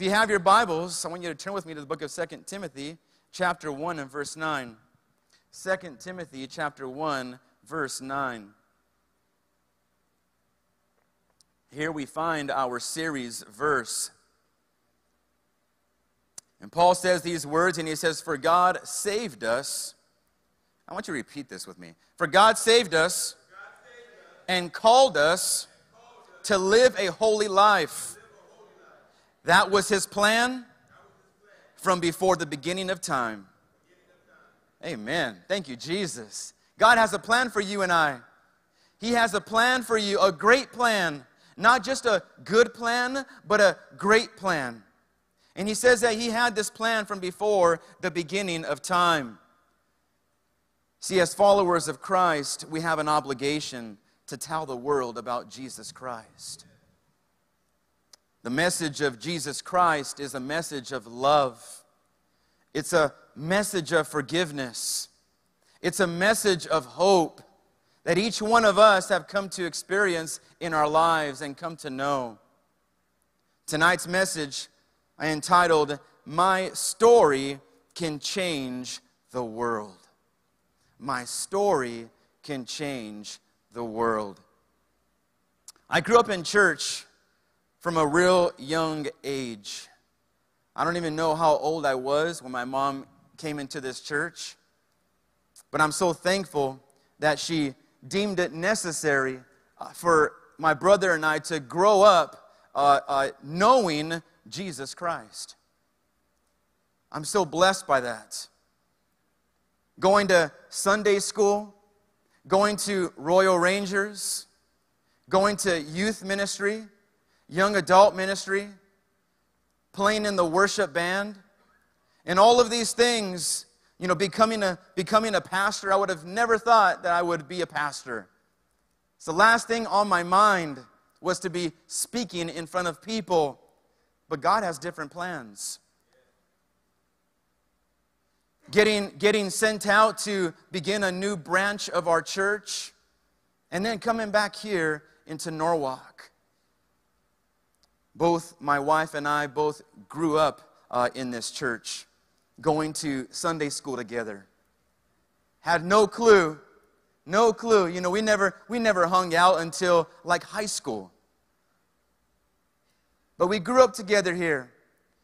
If you have your Bibles, I want you to turn with me to the book of 2 Timothy, chapter 1 and verse 9. 2 Timothy, chapter 1, verse 9. Here we find our series verse. And Paul says these words, and he says, "For God saved us." I want you to repeat this with me. "For God saved us and called us to live a holy life. That was his plan from before the beginning of time." Amen. Thank you, Jesus. God has a plan for you and I. He has a plan for you, a great plan. Not just a good plan, but a great plan. And he says that he had this plan from before the beginning of time. See, as followers of Christ, we have an obligation to tell the world about Jesus Christ. The message of Jesus Christ is a message of love. It's a message of forgiveness. It's a message of hope that each one of us have come to experience in our lives and come to know. Tonight's message I entitled, "My Story Can Change the World." My story can change the world. I grew up in church from a real young age. I don't even know how old I was when my mom came into this church, but I'm so thankful that she deemed it necessary for my brother and I to grow up knowing Jesus Christ. I'm so blessed by that. Going to Sunday school, going to Royal Rangers, going to youth ministry, young adult ministry, playing in the worship band, and all of these things, you know, becoming a pastor. I would have never thought that I would be a pastor. So the last thing on my mind was to be speaking in front of people, but God has different plans. Getting sent out to begin a new branch of our church, and then coming back here into Norwalk. Both my wife and I both grew up in this church, going to Sunday school together. Had no clue. You know, we never hung out until like high school. But we grew up together here,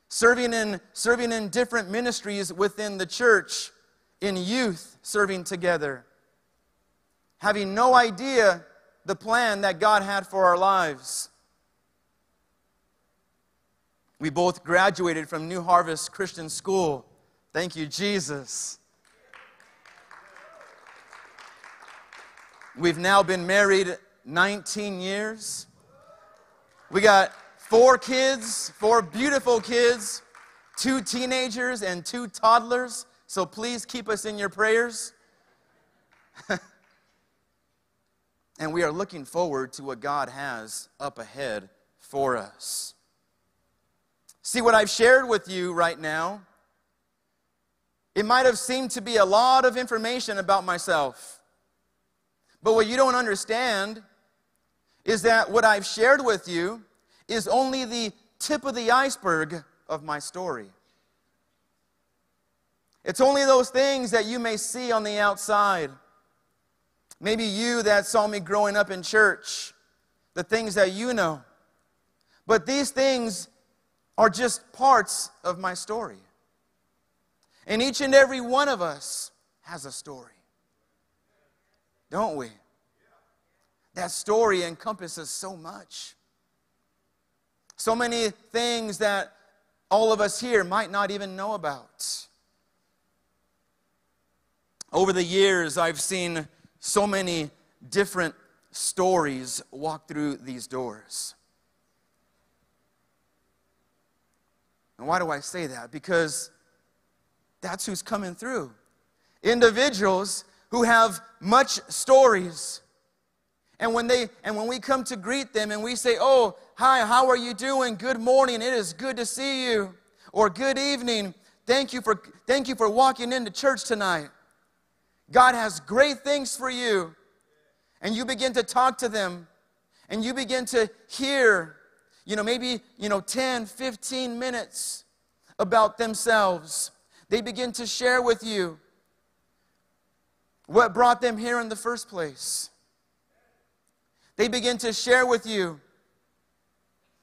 serving in different ministries within the church, in youth, serving together. Having no idea the plan that God had for our lives. We both graduated from New Harvest Christian School. Thank you, Jesus. We've now been married 19 years. We got 4 kids, 4 beautiful kids, 2 teenagers and 2 toddlers. So please keep us in your prayers. And we are looking forward to what God has up ahead for us. See, what I've shared with you right now, it might have seemed to be a lot of information about myself. But what you don't understand is that what I've shared with you is only the tip of the iceberg of my story. It's only those things that you may see on the outside. Maybe you that saw me growing up in church, the things that you know. But these things are just parts of my story. And each and every one of us has a story, don't we? That story encompasses so much. So many things that all of us here might not even know about. Over the years, I've seen so many different stories walk through these doors. And why do I say that? Because that's who's coming through. Individuals who have much stories. And when we come to greet them and we say, "Oh, hi, how are you doing? Good morning. It is good to see you." Or "Good evening. Thank you for walking into church tonight. God has great things for you." And you begin to talk to them and you begin to hear. maybe, 10, 15 minutes about themselves. They begin to share with you what brought them here in the first place. They begin to share with you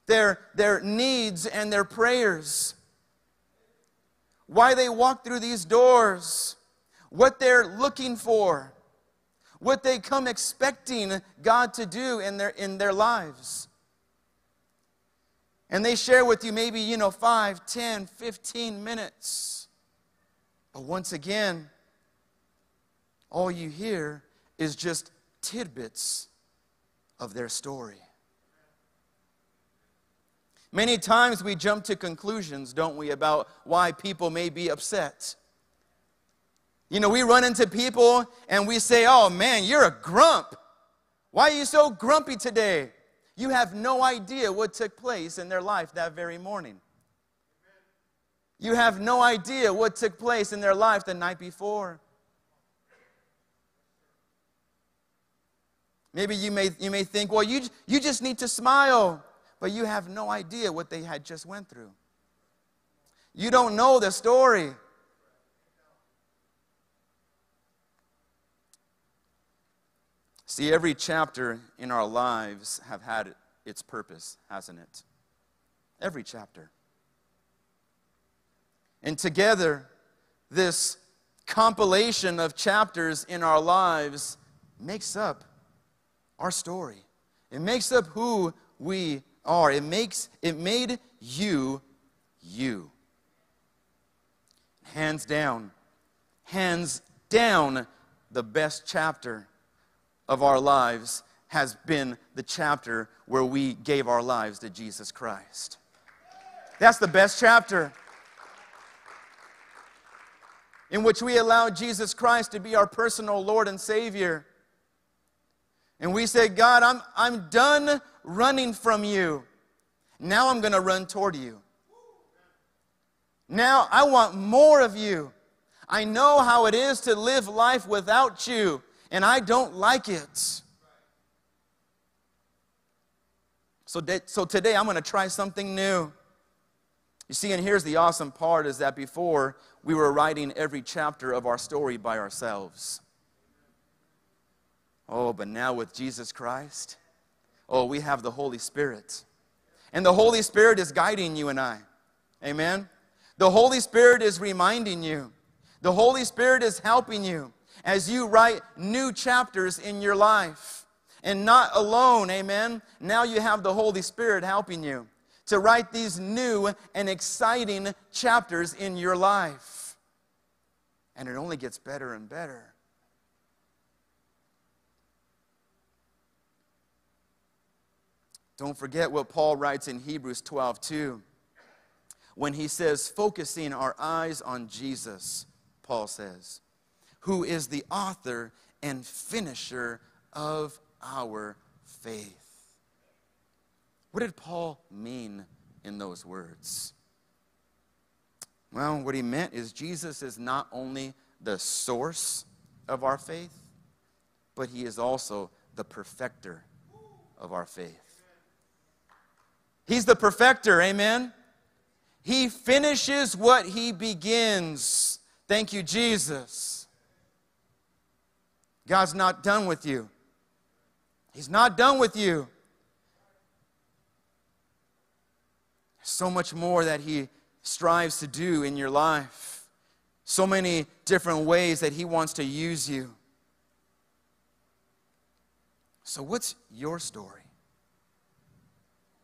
their needs and their prayers, why they walk through these doors, what they're looking for, what they come expecting God to do in their lives. And they share with you maybe, 5, 10, 15 minutes. But once again, all you hear is just tidbits of their story. Many times we jump to conclusions, don't we, about why people may be upset. We run into people and we say, oh man, you're a grump. Why are you so grumpy today? You have no idea what took place in their life that very morning. You have no idea what took place in their life the night before. Maybe you may think, well, you just need to smile. But you have no idea what they had just went through. You don't know the story. See, every chapter in our lives have had its purpose, hasn't it? Every chapter. And together, this compilation of chapters in our lives makes up our story. It makes up who we are. It made you, you. Hands down, the best chapter of our lives has been the chapter where we gave our lives to Jesus Christ. That's the best chapter, in which we allowed Jesus Christ to be our personal Lord and Savior. And we say, God, I'm done running from you. Now I'm going to run toward you. Now I want more of you. I know how it is to live life without you, and I don't like it. So today I'm going to try something new. You see, and here's the awesome part, is that before, we were writing every chapter of our story by ourselves. Oh, but now with Jesus Christ, oh, we have the Holy Spirit. And the Holy Spirit is guiding you and I. Amen? The Holy Spirit is reminding you. The Holy Spirit is helping you as you write new chapters in your life. And not alone, amen? Now you have the Holy Spirit helping you to write these new and exciting chapters in your life. And it only gets better and better. Don't forget what Paul writes in Hebrews 12:2, when he says, focusing our eyes on Jesus, Paul says, who is the author and finisher of our faith. What did Paul mean in those words? Well, what he meant is Jesus is not only the source of our faith, but he is also the perfecter of our faith. He's the perfecter, amen? He finishes what he begins. Thank you, Jesus. God's not done with you. He's not done with you. There's so much more that he strives to do in your life. So many different ways that he wants to use you. So what's your story?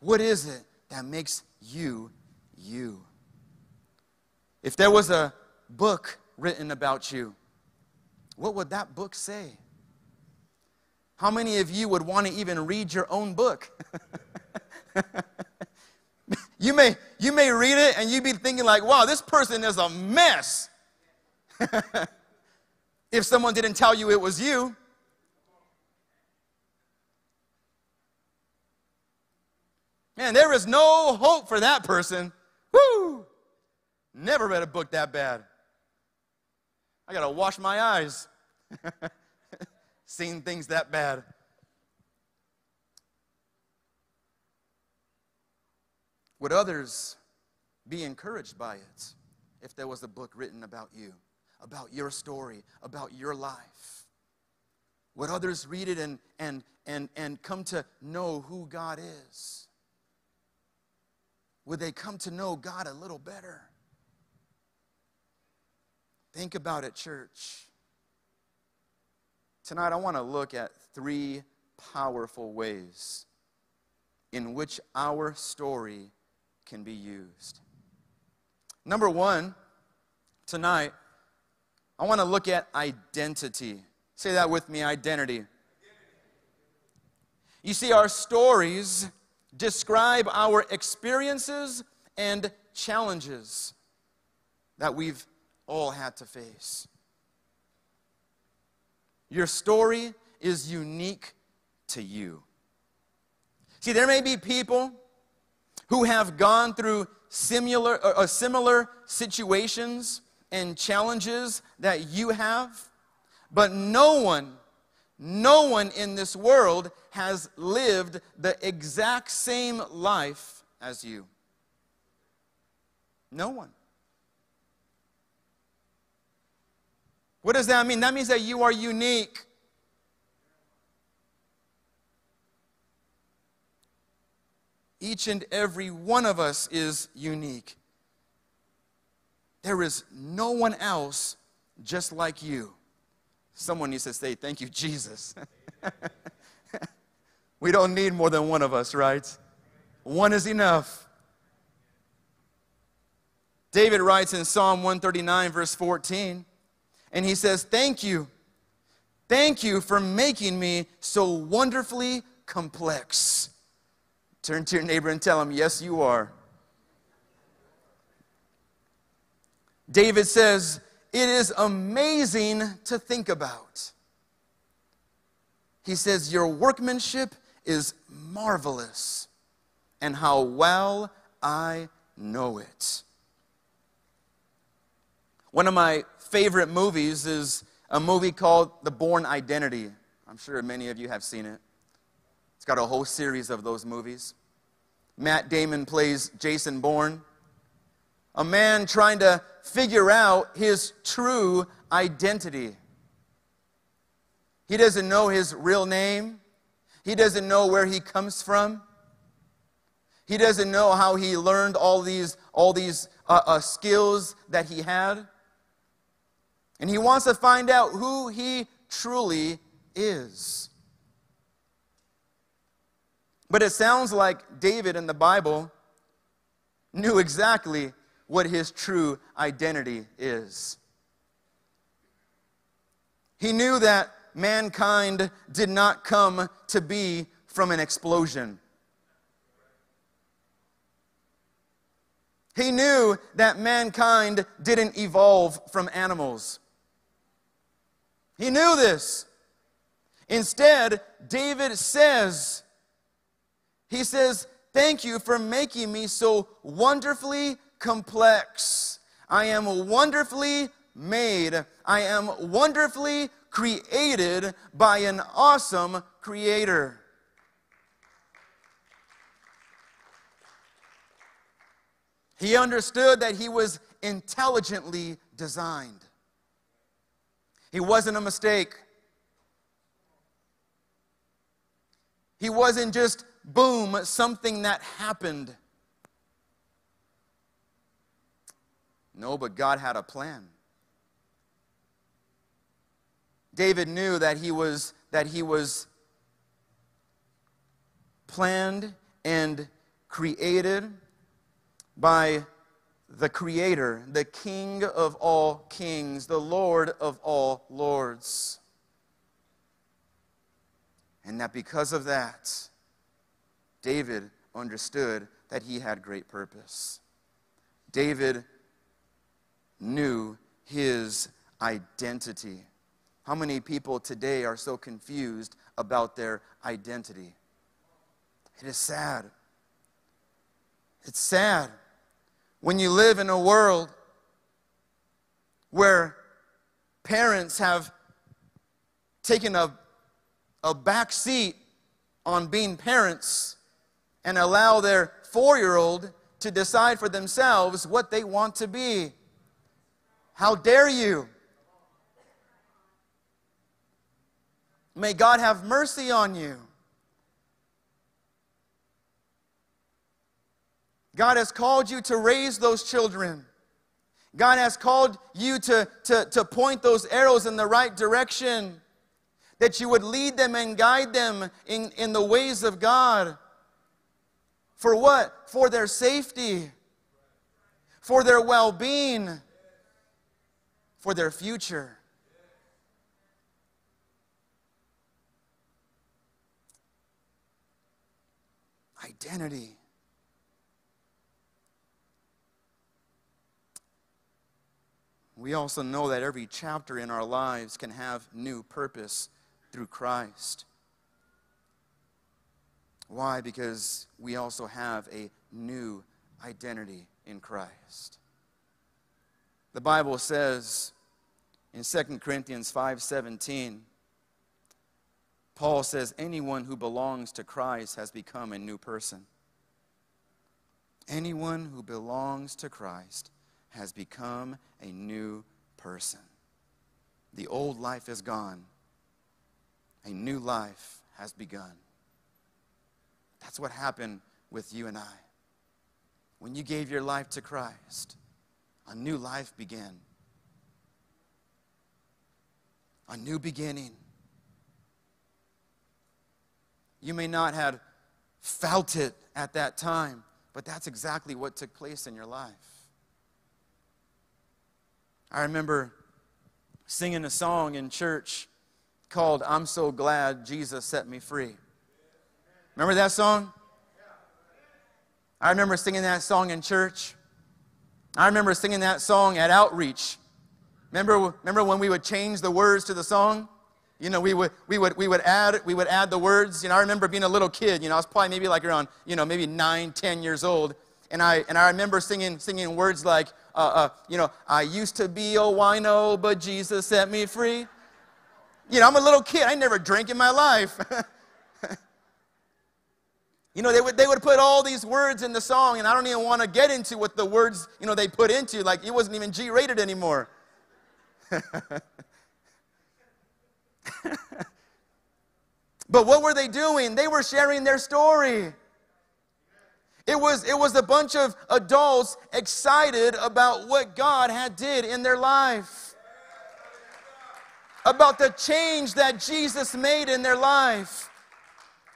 What is it that makes you, you? If there was a book written about you, what would that book say? How many of you would want to even read your own book? You may read it and you'd be thinking like, wow, this person is a mess. If someone didn't tell you it was you. Man, there is no hope for that person. Woo! Never read a book that bad. I got to wash my eyes. Seeing things that bad. Would others be encouraged by it if there was a book written about you, about your story, about your life? Would others read it and come to know who God is? Would they come to know God a little better? Think about it, church. Tonight, I want to look at three powerful ways in which our story can be used. Number one, tonight, I want to look at identity. Say that with me, identity. You see, our stories describe our experiences and challenges that we've all had to face. Your story is unique to you. See, there may be people who have gone through similar situations and challenges that you have, but no one in this world has lived the exact same life as you. No one. What does that mean? That means that you are unique. Each and every one of us is unique. There is no one else just like you. Someone needs to say, thank you, Jesus. We don't need more than one of us, right? One is enough. David writes in Psalm 139, verse 14, and he says, thank you for making me so wonderfully complex. Turn to your neighbor and tell him, yes, you are. David says, it is amazing to think about. He says, your workmanship is marvelous, and how well I know it. One of my favorite movies is a movie called The Bourne Identity. I'm sure many of you have seen it. It's got a whole series of those movies. Matt Damon plays Jason Bourne, a man trying to figure out his true identity. He doesn't know his real name. He doesn't know where he comes from. He doesn't know how he learned all these skills that he had. And he wants to find out who he truly is. But it sounds like David in the Bible knew exactly what his true identity is. He knew that mankind did not come to be from an explosion. He knew that mankind didn't evolve from animals. He knew this. Instead, David says, thank you for making me so wonderfully complex. I am wonderfully made. I am wonderfully created by an awesome creator. He understood that he was intelligently designed. He wasn't a mistake. He wasn't just, boom, something that happened. No, but God had a plan. David knew that he was planned and created by the Creator, the King of all kings, the Lord of all lords. And that because of that, David understood that he had great purpose. David knew his identity. How many people today are so confused about their identity? It is sad. It's sad when you live in a world where parents have taken a back seat on being parents and allow their 4-year-old to decide for themselves what they want to be. How dare you? May God have mercy on you. God has called you to raise those children. God has called you to point those arrows in the right direction, that you would lead them and guide them in the ways of God. For what? For their safety, for their well-being, for their future. Identity. We also know that every chapter in our lives can have new purpose through Christ. Why? Because we also have a new identity in Christ. The Bible says in 2 Corinthians 5:17, Paul says, anyone who belongs to Christ has become a new person. Anyone who belongs to Christ has become a new person. The old life is gone. A new life has begun. That's what happened with you and I. When you gave your life to Christ, a new life began. A new beginning. You may not have felt it at that time, but that's exactly what took place in your life. I remember singing a song in church called, I'm So Glad Jesus Set Me Free. Remember that song? I remember singing that song in church. I remember singing that song at outreach. Remember when we would change the words to the song? You know, we would add the words. You know, I remember being a little kid. You know, I was probably maybe like around, you know, maybe 9, 10 years old, and I remember singing words like, you know, I used to be a wino, but Jesus set me free. You know, I'm a little kid. I never drank in my life. You know, they would put all these words in the song, and I don't even want to get into what the words, you know, they put into. Like, it wasn't even G-rated anymore. But what were they doing? They were sharing their story. It was a bunch of adults excited about what God had did in their life, about the change that Jesus made in their life.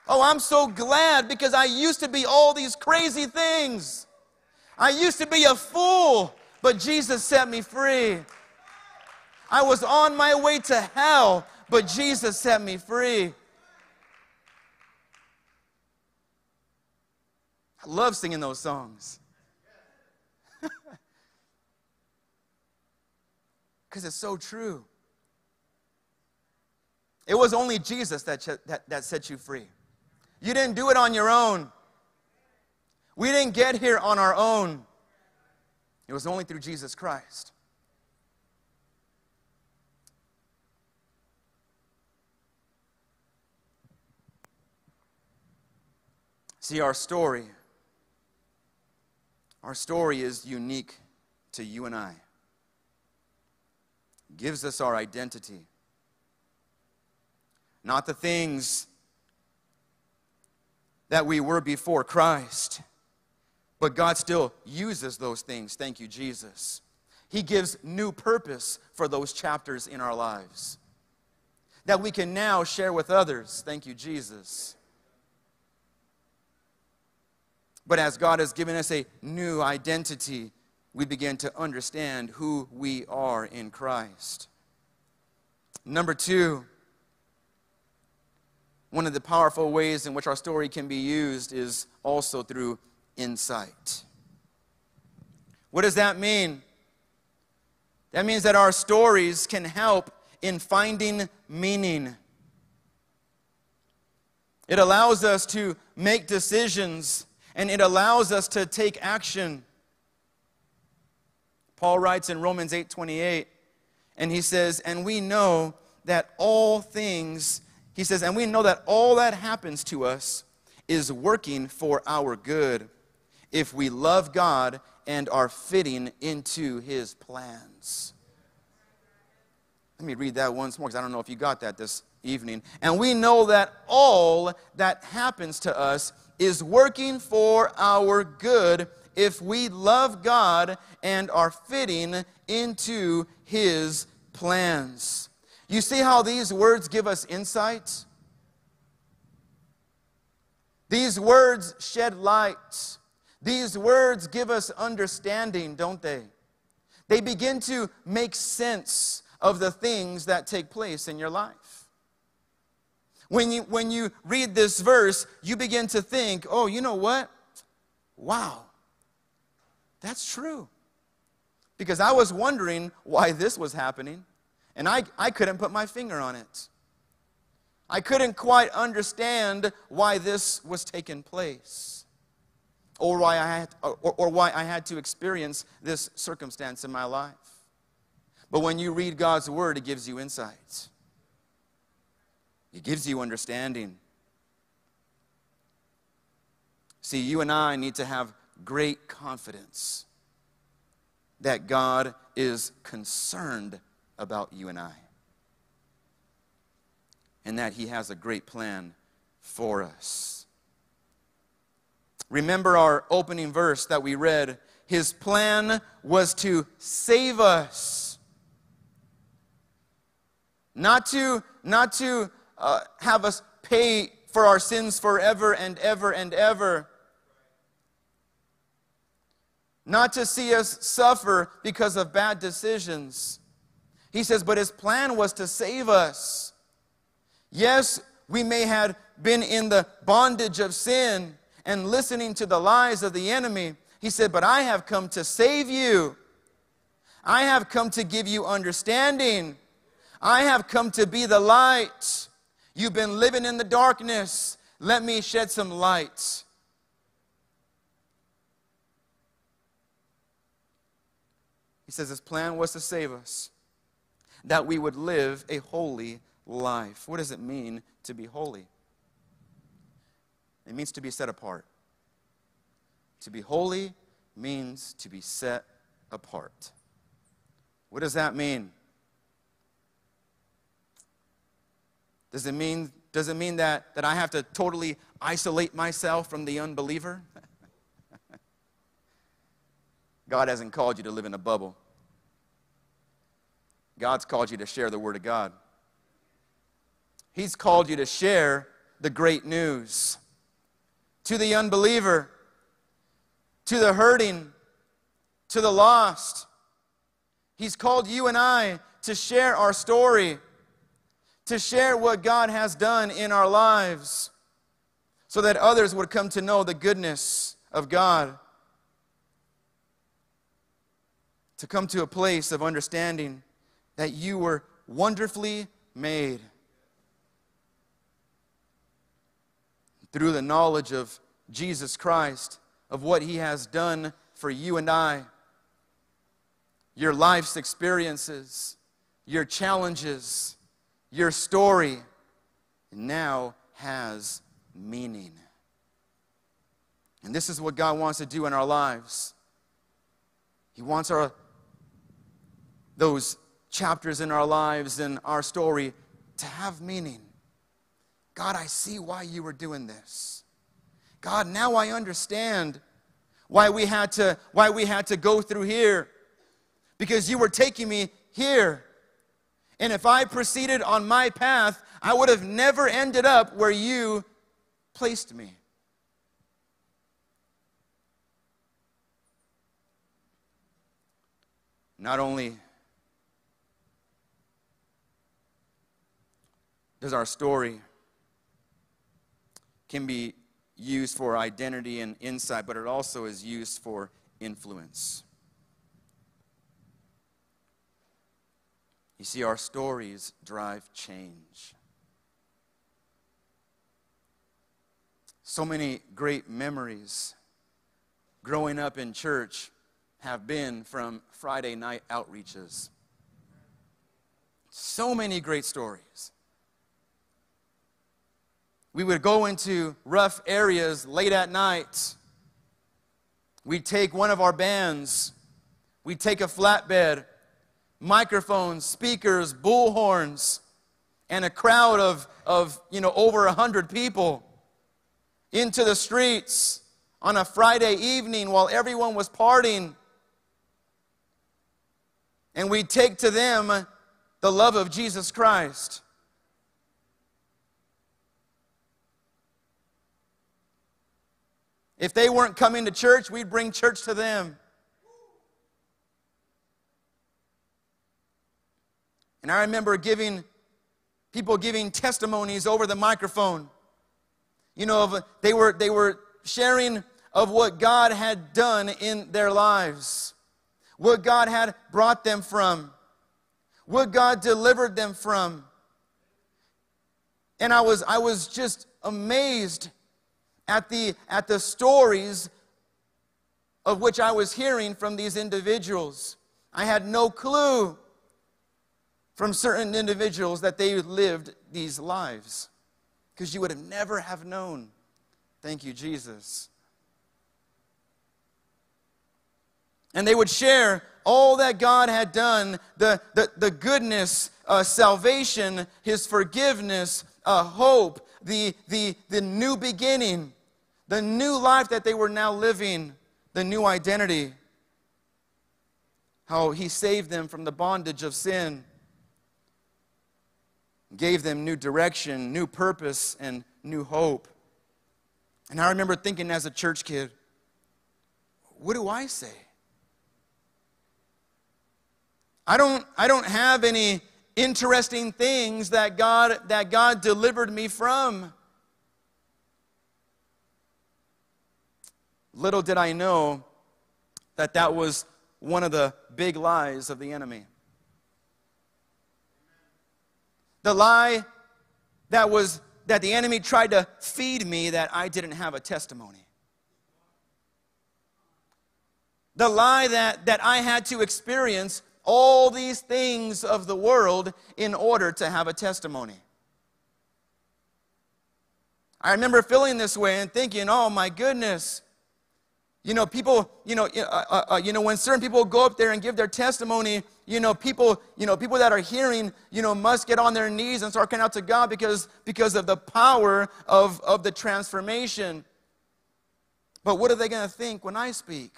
Oh, I'm so glad because I used to be all these crazy things. I used to be a fool, but Jesus set me free. I was on my way to hell, but Jesus set me free. I love singing those songs. Because it's so true. It was only Jesus that set you free. You didn't do it on your own. We didn't get here on our own. It was only through Jesus Christ. See, our story is unique to you and I. It gives us our identity. Not the things that we were before Christ, but God still uses those things. Thank you, Jesus. He gives new purpose for those chapters in our lives that we can now share with others. Thank you, Jesus. But as God has given us a new identity, we begin to understand who we are in Christ. Number two, one of the powerful ways in which our story can be used is also through insight. What does that mean? That means that our stories can help in finding meaning. It allows us to make decisions, and it allows us to take action. Paul writes in Romans 8:28, and he says, and we know that all that happens to us is working for our good, if we love God and are fitting into his plans. Let me read that once more, because I don't know if you got that this evening. And we know that all that happens to us is working for our good if we love God and are fitting into his plans. You see how these words give us insight? These words shed light. These words give us understanding, don't they? They begin to make sense of the things that take place in your life. When you read this verse, you begin to think, oh, you know what? Wow, that's true. Because I was wondering why this was happening, and I couldn't put my finger on it. I couldn't quite understand why this was taking place, or why I had to experience this circumstance in my life. But when you read God's word, it gives you insights. It gives you understanding. See, you and I need to have great confidence that God is concerned about you and I, and that he has a great plan for us. Remember our opening verse that we read. His plan was to save us. Not to have us pay for our sins forever and ever and ever. Not to see us suffer because of bad decisions. He says, but his plan was to save us. Yes, we may have been in the bondage of sin and listening to the lies of the enemy. He said, but I have come to save you. I have come to give you understanding. I have come to be the light. You've been living in the darkness. Let me shed some light. He says his plan was to save us, that we would live a holy life. What does it mean to be holy? It means to be set apart. To be holy means to be set apart. What does that mean? Does it mean that I have to totally isolate myself from the unbeliever? God hasn't called you to live in a bubble. God's called you to share the Word of God. He's called you to share the great news to the unbeliever, to the hurting, to the lost. He's called you and I to share our story, to share what God has done in our lives, so that others would come to know the goodness of God, to come to a place of understanding that you were wonderfully made. Through the knowledge of Jesus Christ, of what he has done for you and I, your life's experiences, your challenges, your story now has meaning. And this is what God wants to do in our lives. He wants those chapters in our lives and our story to have meaning. God, I see why you were doing this. God, now I understand why we had to go through here, because you were taking me here. And if I proceeded on my path, I would have never ended up where you placed me. Not only does our story can be used for identity and insight, but it also is used for influence. You see, our stories drive change. So many great memories growing up in church have been from Friday night outreaches. So many great stories. We would go into rough areas late at night we take one of our bands, we take a flatbed, microphones, speakers, bullhorns, and a crowd of over 100 people into the streets on a Friday evening while everyone was partying. And we take to them the love of Jesus Christ. If they weren't coming to church, we'd bring church to them. And I remember people giving testimonies over the microphone. You know, they were sharing of what God had done in their lives, what God had brought them from, what God delivered them from. And I was just amazed at the stories of which I was hearing from these individuals. I had no clue from certain individuals that they lived these lives, because you would have never have known. Thank you, Jesus. And they would share all that God had done, the goodness, salvation, His forgiveness, hope, the new beginning, the new life that they were now living, the new identity, how He saved them from the bondage of sin, gave them new direction, new purpose, and new hope. And I remember thinking as a church kid, what do I say? I don't have any interesting things that God delivered me from. Little did I know that was one of the big lies of the enemy. The lie that the enemy tried to feed me that I didn't have a testimony. The lie that I had to experience all these things of the world in order to have a testimony. I remember feeling this way and thinking, oh my goodness. When certain people go up there and give their testimony, people that are hearing, must get on their knees and start crying out to God because of the power of the transformation. But what are they going to think when I speak?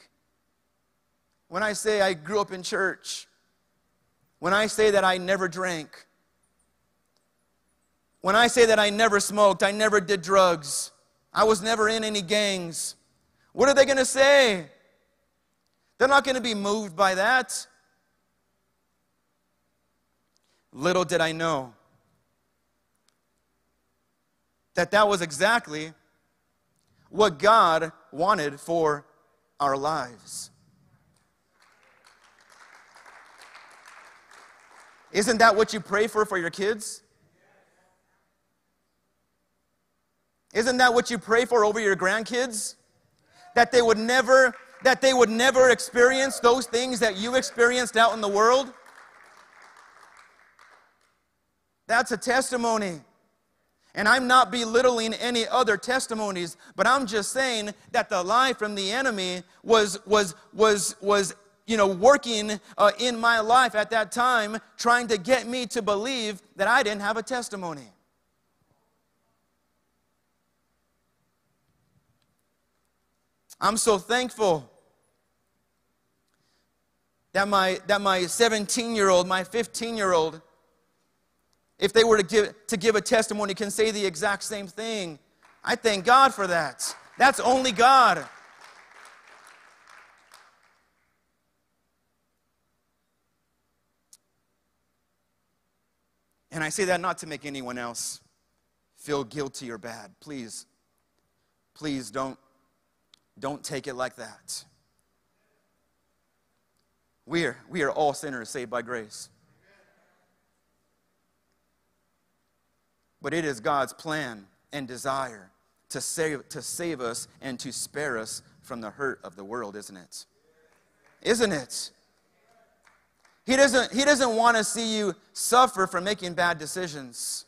When I say I grew up in church? When I say that I never drank? When I say that I never smoked, I never did drugs, I was never in any gangs? What are they going to say? They're not going to be moved by that. Little did I know that was exactly what God wanted for our lives. Isn't that what you pray for your kids? Isn't that what you pray for over your grandkids? That they would never experience those things that you experienced out in the world? That's a testimony. And I'm not belittling any other testimonies, but I'm just saying that the lie from the enemy was working in my life at that time, trying to get me to believe that I didn't have a testimony. I'm so thankful that my 17-year-old, my 15-year-old, if they were to give a testimony, can say the exact same thing. I thank God for that. That's only God. And I say that not to make anyone else feel guilty or bad. Please don't take it like that. We are all sinners saved by grace. But it is God's plan and desire to save us and to spare us from the hurt of the world, isn't it? Isn't it? He doesn't want to see you suffer from making bad decisions.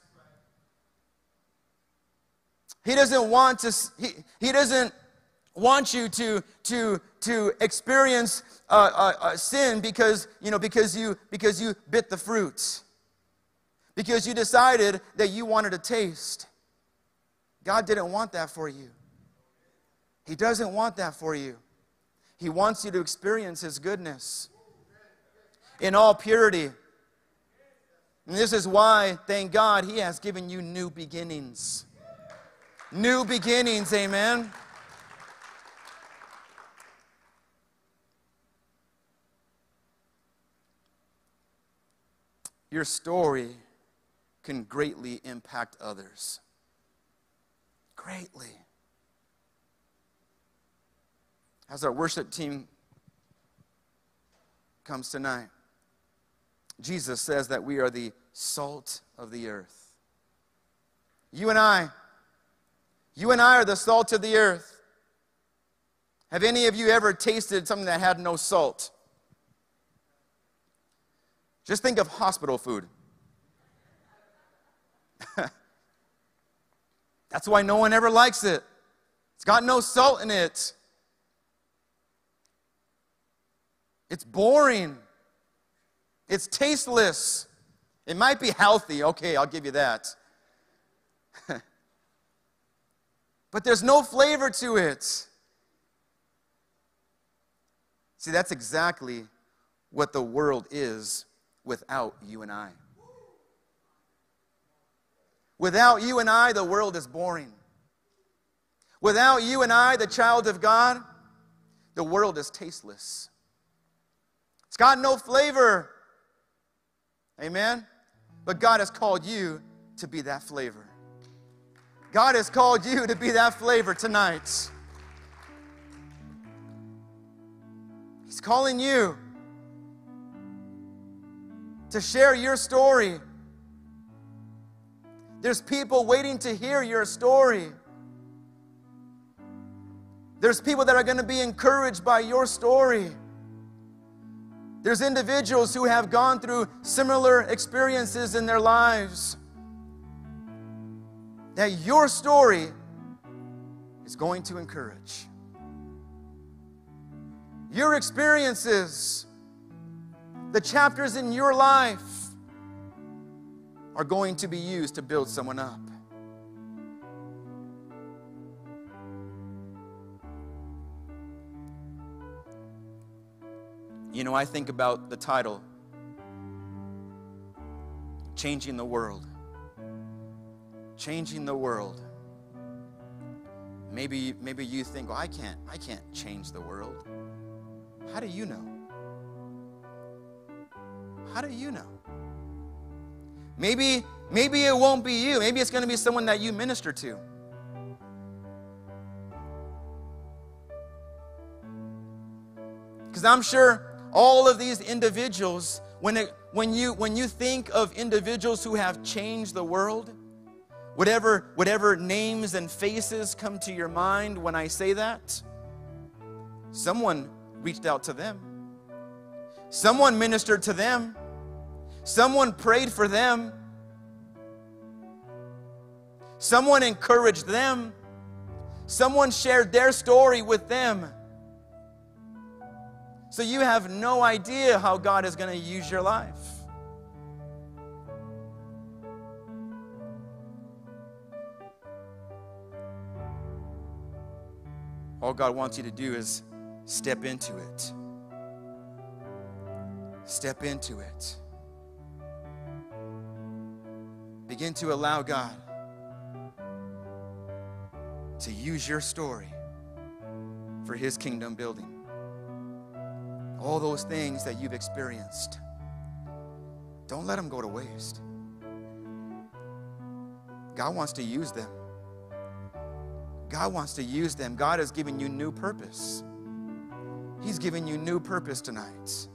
He doesn't want to he doesn't want you to experience sin because you bit the fruit, because you decided that you wanted a taste. God didn't want that for you. He doesn't want that for you. He wants you to experience His goodness in all purity. And this is why, thank God, He has given you new beginnings. New beginnings, amen. Your story can greatly impact others. Greatly. As our worship team comes tonight, Jesus says that we are the salt of the earth. You and I are the salt of the earth. Have any of you ever tasted something that had no salt? Just think of hospital food. That's why no one ever likes it. It's got no salt in it. It's boring. It's tasteless. It might be healthy. Okay, I'll give you that. But there's no flavor to it. See, that's exactly what the world is without you and I. Without you and I, the world is boring. Without you and I, the child of God, the world is tasteless. It's got no flavor. Amen? But God has called you to be that flavor. God has called you to be that flavor tonight. He's calling you to share your story. There's people waiting to hear your story. There's people that are going to be encouraged by your story. There's individuals who have gone through similar experiences in their lives. That your story is going to encourage. Your experiences, the chapters in your life, are going to be used to build someone up. You know, I think about the title, Changing the World. Changing the world. Maybe you think, well, I can't change the world. How do you know? How do you know? Maybe it won't be you. Maybe it's going to be someone that you minister to. Because I'm sure all of these individuals, when you think of individuals who have changed the world, whatever names and faces come to your mind when I say that, someone reached out to them. Someone ministered to them. Someone prayed for them. Someone encouraged them. Someone shared their story with them. So you have no idea how God is going to use your life. All God wants you to do is step into it. Step into it. Begin to allow God to use your story for His kingdom building. All those things that you've experienced, don't let them go to waste. God wants to use them. God wants to use them. God has given you new purpose. He's given you new purpose tonight.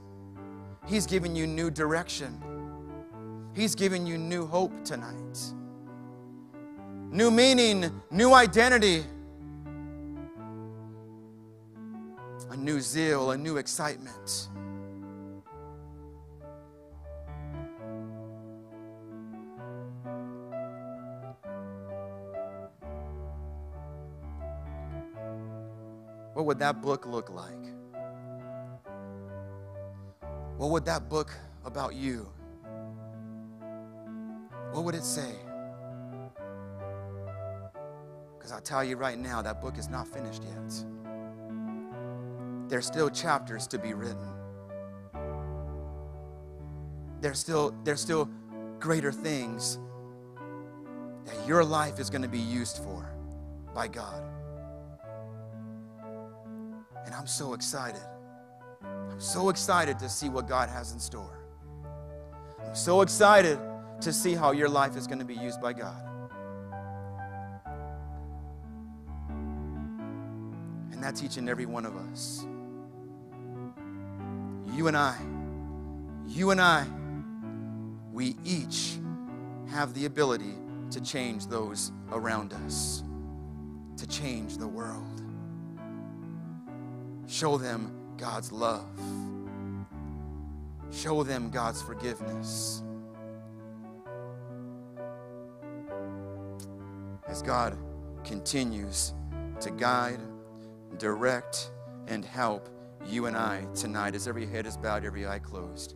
He's given you new direction. He's given you new hope tonight. New meaning, new identity, a new zeal, a new excitement. What would that book look like? What would that book about you? What would it say? Because I'll tell you right now, that book is not finished yet. There's still chapters to be written. There's still greater things that your life is going to be used for by God. And I'm so excited. I'm so excited to see what God has in store. I'm so excited to see how your life is going to be used by God. And that's each and every one of us. You and I, we each have the ability to change those around us, to change the world. Show them God's love. Show them God's forgiveness. As God continues to guide, direct, and help you and I tonight, as every head is bowed, every eye closed.